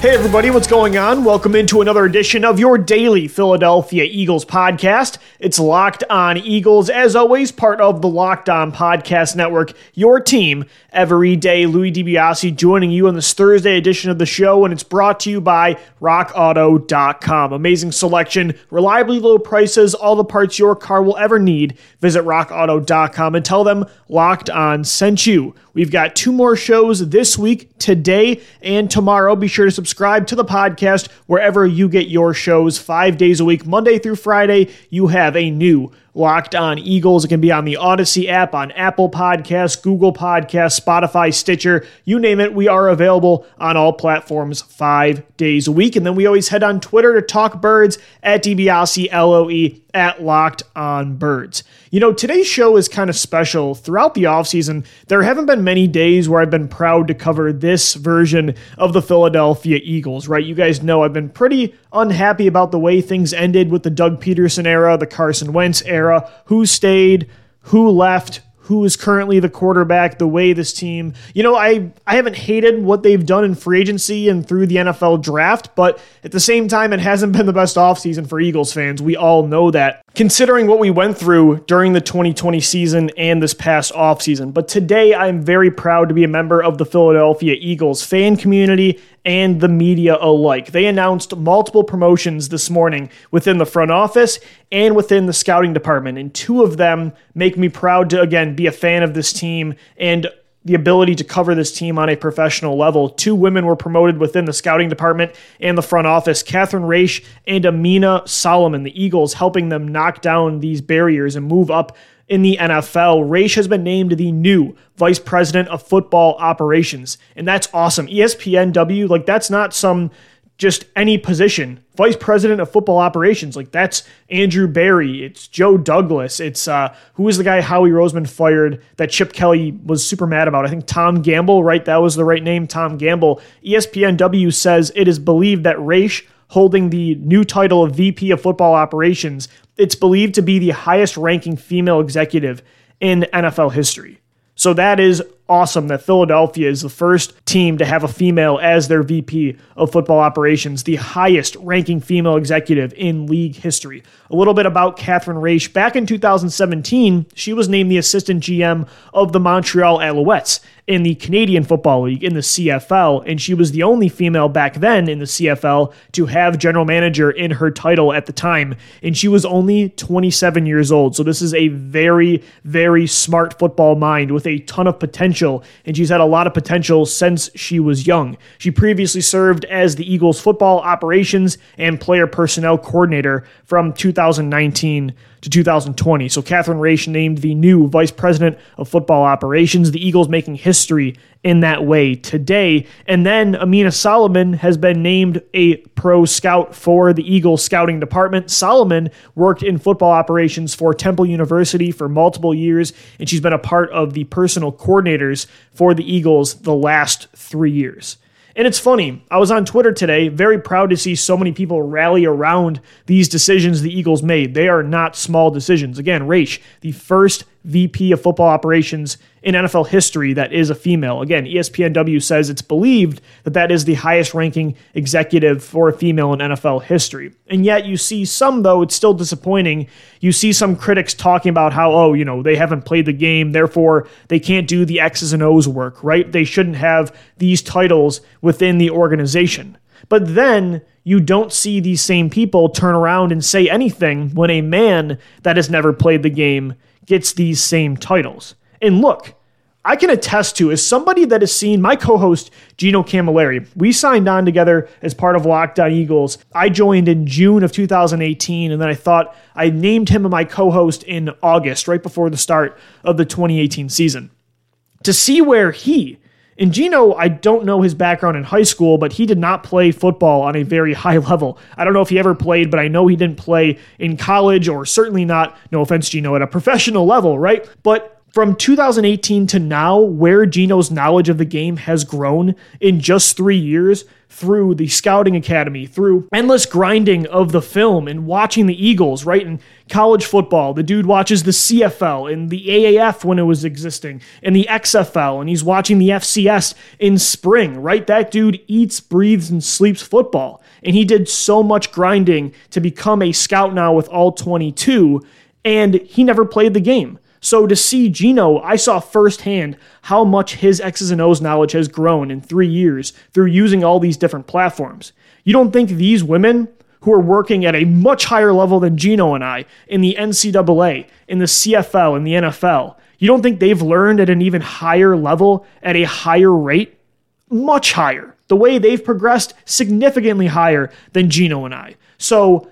Hey everybody, what's going on? Welcome into another edition of your daily Philadelphia Eagles podcast. It's Locked On Eagles, as always, part of the Locked On Podcast Network, your team every day. Louis DiBiase joining you on this Thursday edition of the show, and it's brought to you by RockAuto.com. Amazing selection, reliably low prices, all the parts your car will ever need. Visit RockAuto.com and tell them Locked On sent you. We've got two more shows this week, today and tomorrow. Be sure to subscribe to the podcast wherever you get your shows 5 days a week. Monday through Friday, you have a new Locked On Eagles. It can be on the Audacy app, on Apple Podcasts, Google Podcasts, Spotify, Stitcher, you name it. We are available on all platforms 5 days a week. And then we always head on Twitter to talk birds at DiBiase, LOE, at Locked On Birds. You know, today's show is kind of special. Throughout the offseason, there haven't been many days where I've been proud to cover this version of the Philadelphia Eagles, right? You guys know I've been pretty unhappy about the way things ended with the Doug Peterson era, the Carson Wentz era, who stayed, who left, who is currently the quarterback, the way this team... You know, I haven't hated what they've done in free agency and through the NFL draft, but at the same time, it hasn't been the best offseason for Eagles fans. We all know that, considering what we went through during the 2020 season and this past offseason. But today, I'm very proud to be a member of the Philadelphia Eagles fan community and the media alike. They announced multiple promotions this morning within the front office and within the scouting department, and two of them make me proud to, again, be a fan of this team and the ability to cover this team on a professional level. Two women were promoted within the scouting department and the front office, Catherine Raiche and Amina Solomon, the Eagles helping them knock down these barriers and move up in the NFL. Raiche has been named the new Vice President of Football Operations, and that's awesome. ESPNW, like, that's not some just any position. Vice President of Football Operations, like, that's Andrew Barry, it's Joe Douglas, it's who was the guy Howie Roseman fired that Chip Kelly was super mad about? I think Tom Gamble, right? That was the right name, Tom Gamble. ESPNW says it is believed that Raiche, holding the new title of VP of Football Operations, it's believed to be the highest-ranking female executive in NFL history. So that is awesome that Philadelphia is the first team to have a female as their VP of Football Operations, the highest-ranking female executive in league history. A little bit about Catherine Raiche. Back in 2017, she was named the assistant GM of the Montreal Alouettes in the Canadian Football League, in the CFL, and she was the only female back then in the CFL to have general manager in her title at the time, and she was only 27 years old, so this is a very, very smart football mind with a ton of potential, and she's had a lot of potential since she was young. She previously served as the Eagles football operations and player personnel coordinator from 2019 to 2020. So Catherine Raiche named the new Vice President of Football Operations, the Eagles making history in that way today. And then Amina Solomon has been named a pro scout for the Eagles scouting department. Solomon worked in football operations for Temple University for multiple years, and she's been a part of the personal coordinators for the Eagles the last 3 years. And it's funny, I was on Twitter today, very proud to see so many people rally around these decisions the Eagles made. They are not small decisions. Again, Raiche, the first VP of Football Operations in NFL history that is a female. Again, ESPNW says it's believed that that is the highest-ranking executive for a female in NFL history. And yet you see some, though, it's still disappointing. You see some critics talking about how, they haven't played the game, therefore they can't do the X's and O's work, right? They shouldn't have these titles within the organization. But then you don't see these same people turn around and say anything when a man that has never played the game gets these same titles. And look, I can attest to, as somebody that has seen my co-host, Gino Camilleri, we signed on together as part of Locked On Eagles. I joined in June of 2018, and then I named him my co-host in August, right before the start of the 2018 season. To see where And Gino, I don't know his background in high school, but he did not play football on a very high level. I don't know if he ever played, but I know he didn't play in college, or certainly not, no offense, Gino, at a professional level, right? But from 2018 to now, where Gino's knowledge of the game has grown in just 3 years through the scouting academy, through endless grinding of the film and watching the Eagles, right? In college football, the dude watches the CFL and the AAF when it was existing and the XFL, and he's watching the FCS in spring, right? That dude eats, breathes, and sleeps football. And he did so much grinding to become a scout now with all 22, and he never played the game. So to see Gino, I saw firsthand how much his X's and O's knowledge has grown in 3 years through using all these different platforms. You don't think these women who are working at a much higher level than Gino and I in the NCAA, in the CFL, in the NFL, you don't think they've learned at an even higher level, at a higher rate? Much higher. The way they've progressed, significantly higher than Gino and I. So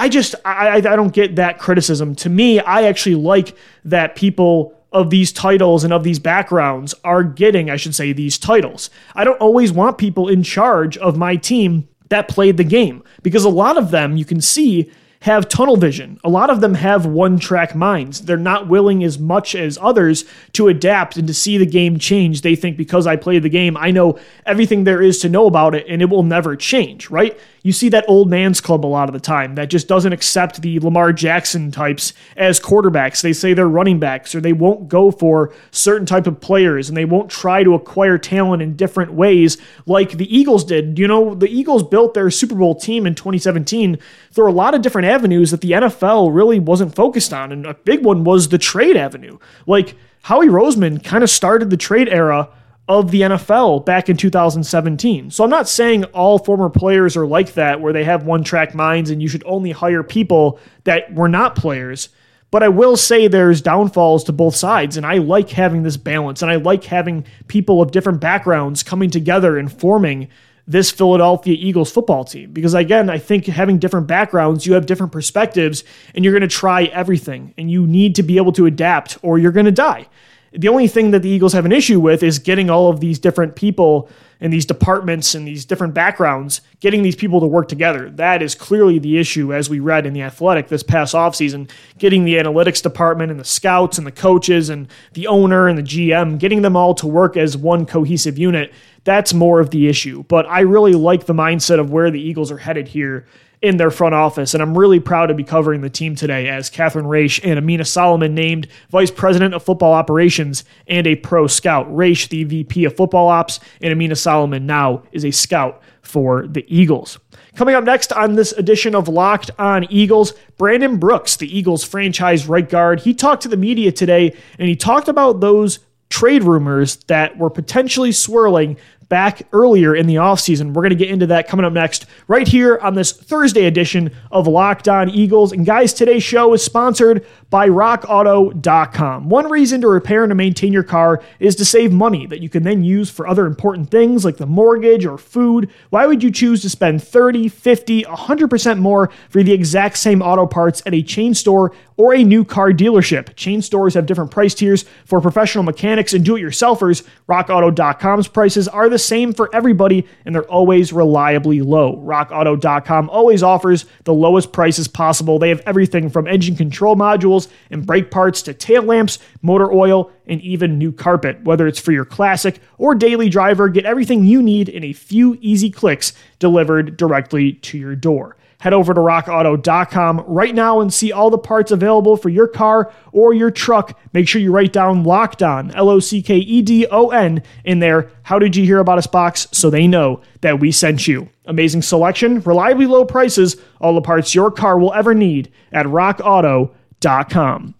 I don't get that criticism. To me, I actually like that people of these titles and of these backgrounds are getting, I should say, these titles. I don't always want people in charge of my team that played the game, because a lot of them, you can see, have tunnel vision. A lot of them have one-track minds. They're not willing as much as others to adapt and to see the game change. They think because I play the game, I know everything there is to know about it, and it will never change, right? You see that old man's club a lot of the time that just doesn't accept the Lamar Jackson types as quarterbacks. They say they're running backs, or they won't go for certain type of players, and they won't try to acquire talent in different ways like the Eagles did. You know, the Eagles built their Super Bowl team in 2017 through a lot of different avenues that the NFL really wasn't focused on, and a big one was the trade avenue. Like, Howie Roseman kind of started the trade era of the NFL back in 2017. So I'm not saying all former players are like that, where they have one-track minds and you should only hire people that were not players, but I will say there's downfalls to both sides, and I like having this balance, and I like having people of different backgrounds coming together and forming this Philadelphia Eagles football team. Because again, I think having different backgrounds, you have different perspectives, and you're going to try everything, and you need to be able to adapt or you're going to die. The only thing that the Eagles have an issue with is getting all of these different people and these departments and these different backgrounds, getting these people to work together. That is clearly the issue, as we read in The Athletic this past offseason, getting the analytics department and the scouts and the coaches and the owner and the GM, getting them all to work as one cohesive unit. That's more of the issue. But I really like the mindset of where the Eagles are headed here in their front office, and I'm really proud to be covering the team today as Catherine Raiche and Amina Solomon named Vice President of Football Operations and a pro scout. Raiche, the VP of Football Ops, and Amina Solomon now is a scout for the Eagles. Coming up next on this edition of Locked On Eagles, Brandon Brooks, the Eagles franchise right guard, he talked to the media today, and he talked about those trade rumors that were potentially swirling back earlier in the offseason. We're going to get into that coming up next right here on this Thursday edition of Locked On Eagles. And guys, today's show is sponsored by RockAuto.com. One reason to repair and to maintain your car is to save money that you can then use for other important things like the mortgage or food. Why would you choose to spend 30, 50, 100% more for the exact same auto parts at a chain store or a new car dealership? Chain stores have different price tiers for professional mechanics and do-it-yourselfers. RockAuto.com's prices are the same for everybody, and they're always reliably low. RockAuto.com always offers the lowest prices possible. They have everything from engine control modules and brake parts to tail lamps, motor oil, and even new carpet. Whether it's for your classic or daily driver, get everything you need in a few easy clicks delivered directly to your door. Head over to rockauto.com right now and see all the parts available for your car or your truck. Make sure you write down Locked On, LOCKEDON, in there. How did you hear about us box? So they know that we sent you. Amazing selection, reliably low prices, all the parts your car will ever need at rockauto.com.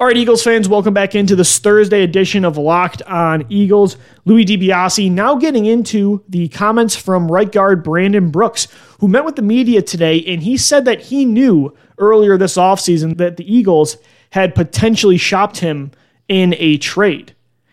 All right, Eagles fans, welcome back into this Thursday edition of Locked On Eagles. Louis DiBiase now getting into the comments from right guard Brandon Brooks, who met with the media today, and he said that he knew earlier this offseason that the Eagles had potentially shopped him in a trade.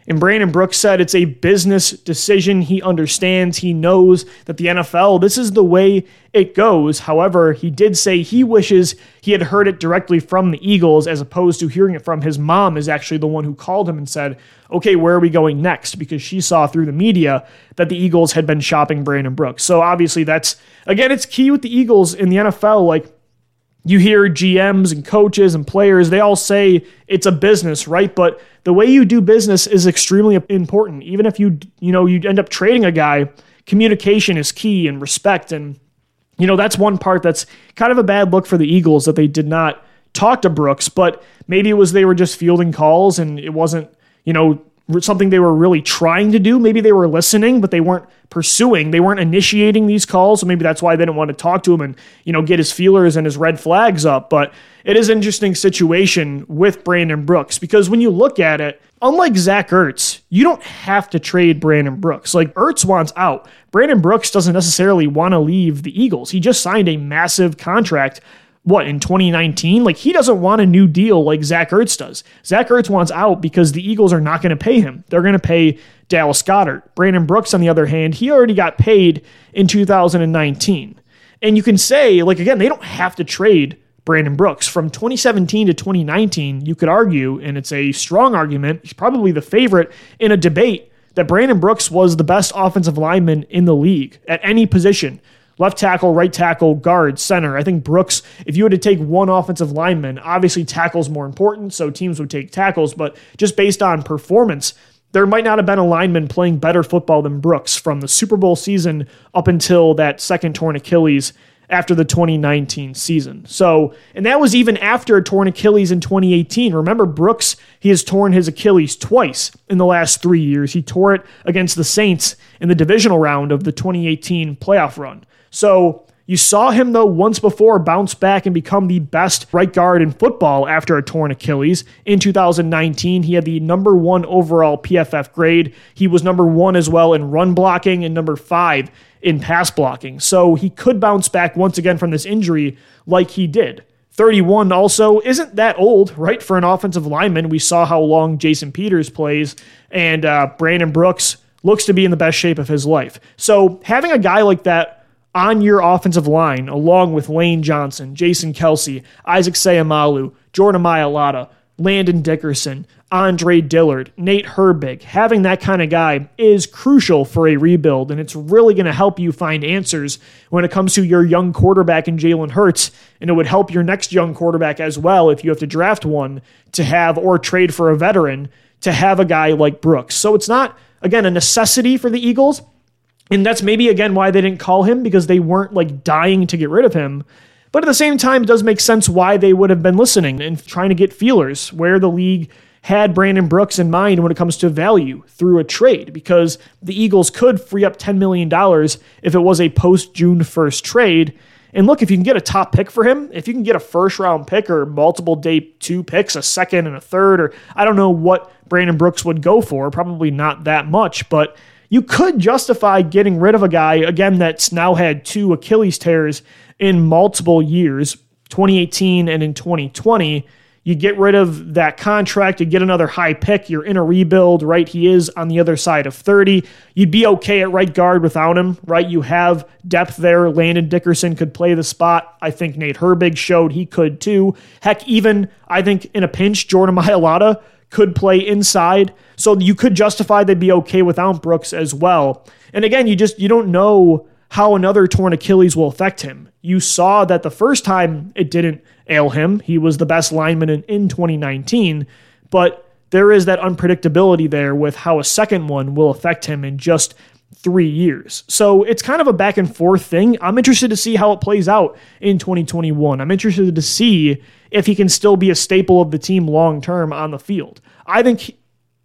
And Brandon Brooks said it's a business decision. He understands, he knows that the NFL, this is the way it goes. However, he did say he wishes he had heard it directly from the Eagles as opposed to hearing it from his mom, is actually the one who called him and said, okay, where are we going next? Because she saw through the media that the Eagles had been shopping Brandon Brooks. So obviously that's, again, it's key with the Eagles in the NFL. Like, You hear GMs and coaches and players, they all say it's a business, right? But the way you do business is extremely important. Even if you end up trading a guy, communication is key and respect. And, that's one part that's kind of a bad look for the Eagles that they did not talk to Brooks, but maybe it was they were just fielding calls and it wasn't, something they were really trying to do. Maybe they were listening, but they weren't pursuing. They weren't initiating these calls. So maybe that's why they didn't want to talk to him and, get his feelers and his red flags up. But it is an interesting situation with Brandon Brooks, because when you look at it, unlike Zach Ertz, you don't have to trade Brandon Brooks. Like, Ertz wants out. Brandon Brooks doesn't necessarily want to leave the Eagles. He just signed a massive contract in 2019? Like, he doesn't want a new deal like Zach Ertz does. Zach Ertz wants out because the Eagles are not going to pay him. They're going to pay Dallas Goedert. Brandon Brooks, on the other hand, he already got paid in 2019. And you can say, again, they don't have to trade Brandon Brooks. From 2017 to 2019, you could argue, and it's a strong argument, he's probably the favorite in a debate, that Brandon Brooks was the best offensive lineman in the league at any position. Left tackle, right tackle, guard, center. I think Brooks, if you were to take one offensive lineman, obviously tackle's more important, so teams would take tackles, but just based on performance, there might not have been a lineman playing better football than Brooks from the Super Bowl season up until that second torn Achilles after the 2019 season. So, and that was even after a torn Achilles in 2018. Remember, Brooks, he has torn his Achilles twice in the last 3 years. He tore it against the Saints in the divisional round of the 2018 playoff run. So you saw him, though, once before bounce back and become the best right guard in football after a torn Achilles. In 2019, he had the number 1 overall PFF grade. He was number 1 as well in run blocking and number 5 in pass blocking. So he could bounce back once again from this injury like he did. 31 also isn't that old, right, for an offensive lineman. We saw how long Jason Peters plays, and Brandon Brooks looks to be in the best shape of his life. So having a guy like that on your offensive line, along with Lane Johnson, Jason Kelsey, Isaac Seumalo, Jordan Maialata, Landon Dickerson, Andre Dillard, Nate Herbig, having that kind of guy is crucial for a rebuild, and it's really going to help you find answers when it comes to your young quarterback in Jalen Hurts, and it would help your next young quarterback as well if you have to draft one to have or trade for a veteran to have a guy like Brooks. So it's not, again, a necessity for the Eagles, and that's maybe, again, why they didn't call him, because they weren't dying to get rid of him. But at the same time, it does make sense why they would have been listening and trying to get feelers where the league had Brandon Brooks in mind when it comes to value through a trade, because the Eagles could free up $10 million if it was a post-June 1st trade. And look, if you can get a top pick for him, if you can get a first-round pick or multiple day 2 picks, a second and a third, or I don't know what Brandon Brooks would go for, probably not that much, but you could justify getting rid of a guy, again, that's now had 2 Achilles tears in multiple years, 2018 and in 2020. You get rid of that contract, you get another high pick, you're in a rebuild, right? He is on the other side of 30. You'd be okay at right guard without him, right? You have depth there. Landon Dickerson could play the spot. I think Nate Herbig showed he could too. Heck, even, I think, in a pinch, Jordan Maialata could play inside. So you could justify they'd be okay without Brooks as well. And again, you don't know how another torn Achilles will affect him. You saw that the first time it didn't ail him. He was the best lineman in 2019, but there is that unpredictability there with how a second one will affect him in just 3 years. So it's kind of a back and forth thing. I'm interested to see how it plays out in 2021. I'm interested to see if he can still be a staple of the team long-term on the field. I think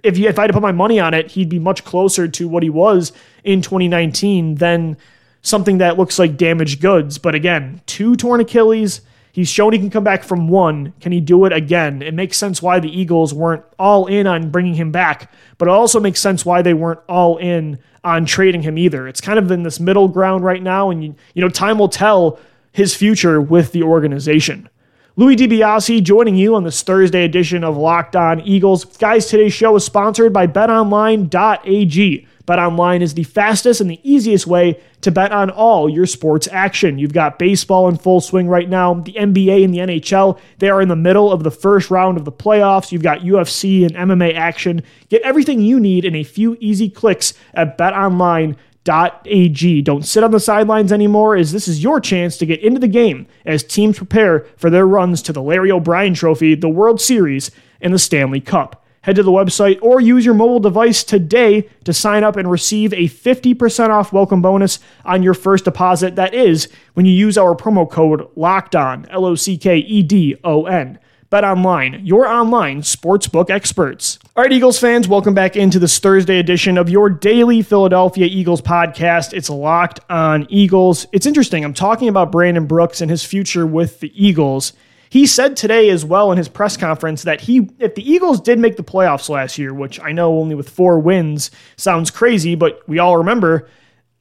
if I had to put my money on it, he'd be much closer to what he was in 2019 than something that looks like damaged goods. But again, 2 torn Achilles. He's shown he can come back from 1. Can he do it again? It makes sense why the Eagles weren't all in on bringing him back, but it also makes sense why they weren't all in on trading him either. It's kind of in this middle ground right now, and time will tell his future with the organization. Louis DiBiase joining you on this Thursday edition of Locked On Eagles. Guys, today's show is sponsored by BetOnline.ag. BetOnline is the fastest and the easiest way to bet on all your sports action. You've got baseball in full swing right now. The NBA and the NHL, they are in the middle of the first round of the playoffs. You've got UFC and MMA action. Get everything you need in a few easy clicks at BetOnline.ag. BetOnline.ag. Don't sit on the sidelines anymore, as this is your chance to get into the game as teams prepare for their runs to the Larry O'Brien Trophy, the World Series, and the Stanley Cup. Head to the website or use your mobile device today to sign up and receive a 50% off welcome bonus on your first deposit. That is when you use our promo code LOCKEDON, LOCKEDON. BetOnline, your online sportsbook experts. All right, Eagles fans, welcome back into this Thursday edition of your daily Philadelphia Eagles podcast. It's Locked On Eagles. It's interesting. I'm talking about Brandon Brooks and his future with the Eagles. He said today as well in his press conference that if the Eagles did make the playoffs last year, which I know only with 4 wins sounds crazy, but we all remember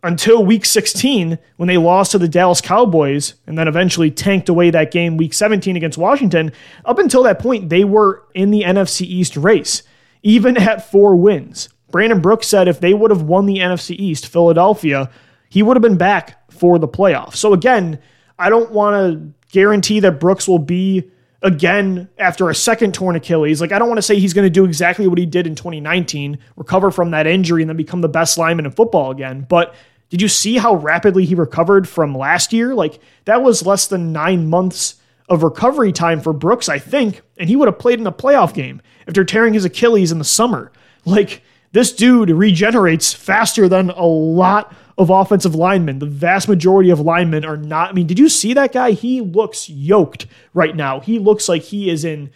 until week 16 when they lost to the Dallas Cowboys and then eventually tanked away that game week 17 against Washington. Up until that point, they were in the NFC East race, even at 4 wins. Brandon Brooks said if they would have won the NFC East, Philadelphia, he would have been back for the playoffs. So again, I don't want to guarantee that Brooks will be again after a second torn Achilles. Like, I don't want to say he's going to do exactly what he did in 2019, recover from that injury and then become the best lineman in football again. But did you see how rapidly he recovered from last year? Like, that was less than 9 months of recovery time for Brooks, I think, and he would have played in a playoff game after tearing his Achilles in the summer. Like, this dude regenerates faster than a lot of offensive linemen. The vast majority of linemen are not. I mean, did you see that guy? He looks yoked right now. He looks like he is in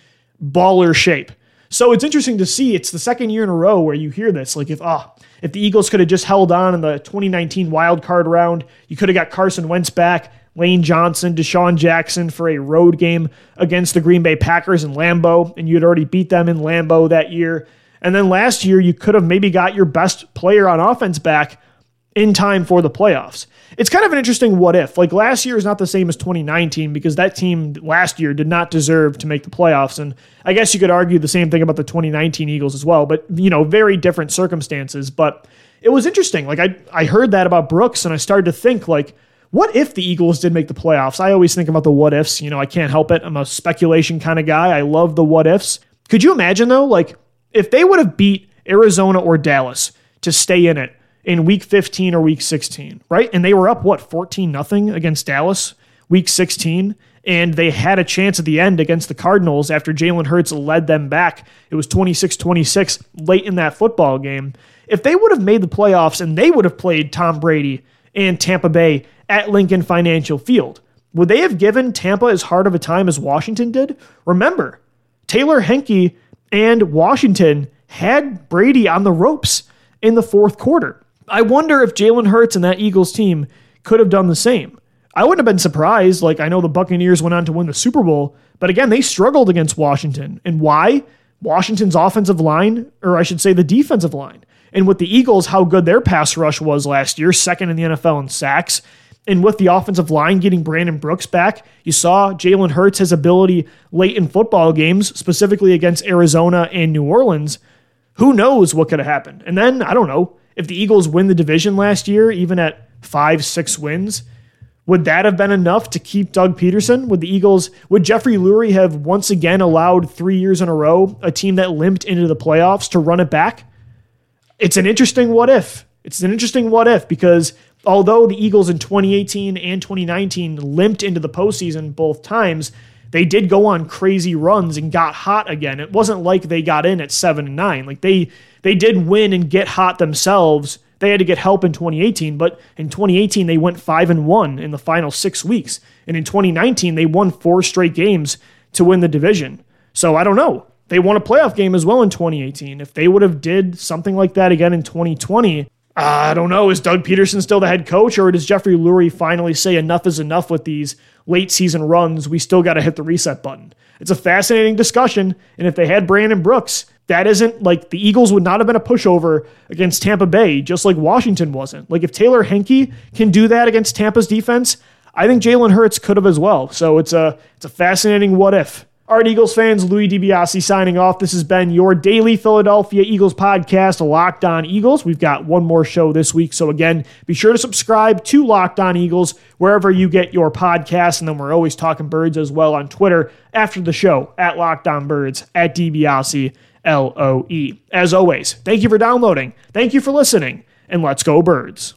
baller shape. So it's interesting to see. It's the second year in a row where you hear this. Like, if the Eagles could have just held on in the 2019 wild card round, you could have got Carson Wentz back, Lane Johnson, Deshaun Jackson for a road game against the Green Bay Packers in Lambeau, and you had already beat them in Lambeau that year. And then last year, you could have maybe got your best player on offense back in time for the playoffs. It's kind of an interesting what if. Like, last year is not the same as 2019 because that team last year did not deserve to make the playoffs. And I guess you could argue the same thing about the 2019 Eagles as well, but, you know, very different circumstances. But it was interesting. Like, I heard that about Brooks and I started to think, like, what if the Eagles did make the playoffs? I always think about the what ifs. You know, I can't help it. I'm a speculation kind of guy. I love the what ifs. Could you imagine though, like, if they would have beat Arizona or Dallas to stay in it in week 15 or week 16, right? And they were up, 14-0 against Dallas week 16, and they had a chance at the end against the Cardinals after Jalen Hurts led them back. It was 26-26 late in that football game. If they would have made the playoffs and they would have played Tom Brady and Tampa Bay at Lincoln Financial Field, would they have given Tampa as hard of a time as Washington did? Remember, Taylor Henke and Washington had Brady on the ropes in the fourth quarter. I wonder if Jalen Hurts and that Eagles team could have done the same. I wouldn't have been surprised. Like, I know the Buccaneers went on to win the Super Bowl, but again, they struggled against Washington. And why? Washington's offensive line, or I should say the defensive line. And with the Eagles, how good their pass rush was last year, second in the NFL in sacks. And with the offensive line getting Brandon Brooks back, you saw Jalen Hurts' his ability late in football games, specifically against Arizona and New Orleans. Who knows what could have happened? And then, I don't know, if the Eagles win the division last year, even at 5-6 wins, would that have been enough to keep Doug Peterson? Would Jeffrey Lurie have once again allowed 3 years in a row a team that limped into the playoffs to run it back? It's an interesting what if. It's an interesting what if, because although the Eagles in 2018 and 2019 limped into the postseason both times, they did go on crazy runs and got hot again. It wasn't like they got in at 7-9. Like, they did win and get hot themselves. They had to get help in 2018, but in 2018 they went 5-1 in the final 6 weeks. And in 2019 they won 4 straight games to win the division. So I don't know. They won a playoff game as well in 2018. If they would have did something like that again in 2020, I don't know. Is Doug Peterson still the head coach, or does Jeffrey Lurie finally say enough is enough with these late season runs? We still got to hit the reset button. It's a fascinating discussion. And if they had Brandon Brooks, that isn't like the Eagles would not have been a pushover against Tampa Bay, just like Washington wasn't. Like, if Taylor Henke can do that against Tampa's defense, I think Jalen Hurts could have as well. So it's a fascinating what if. All right, Eagles fans, Louis DiBiase signing off. This has been your daily Philadelphia Eagles podcast, Locked On Eagles. We've got one more show this week. So again, be sure to subscribe to Locked On Eagles wherever you get your podcasts. And then we're always talking birds as well on Twitter after the show, at Locked On Birds, at DiBiase, LOE. As always, thank you for downloading. Thank you for listening. And let's go birds.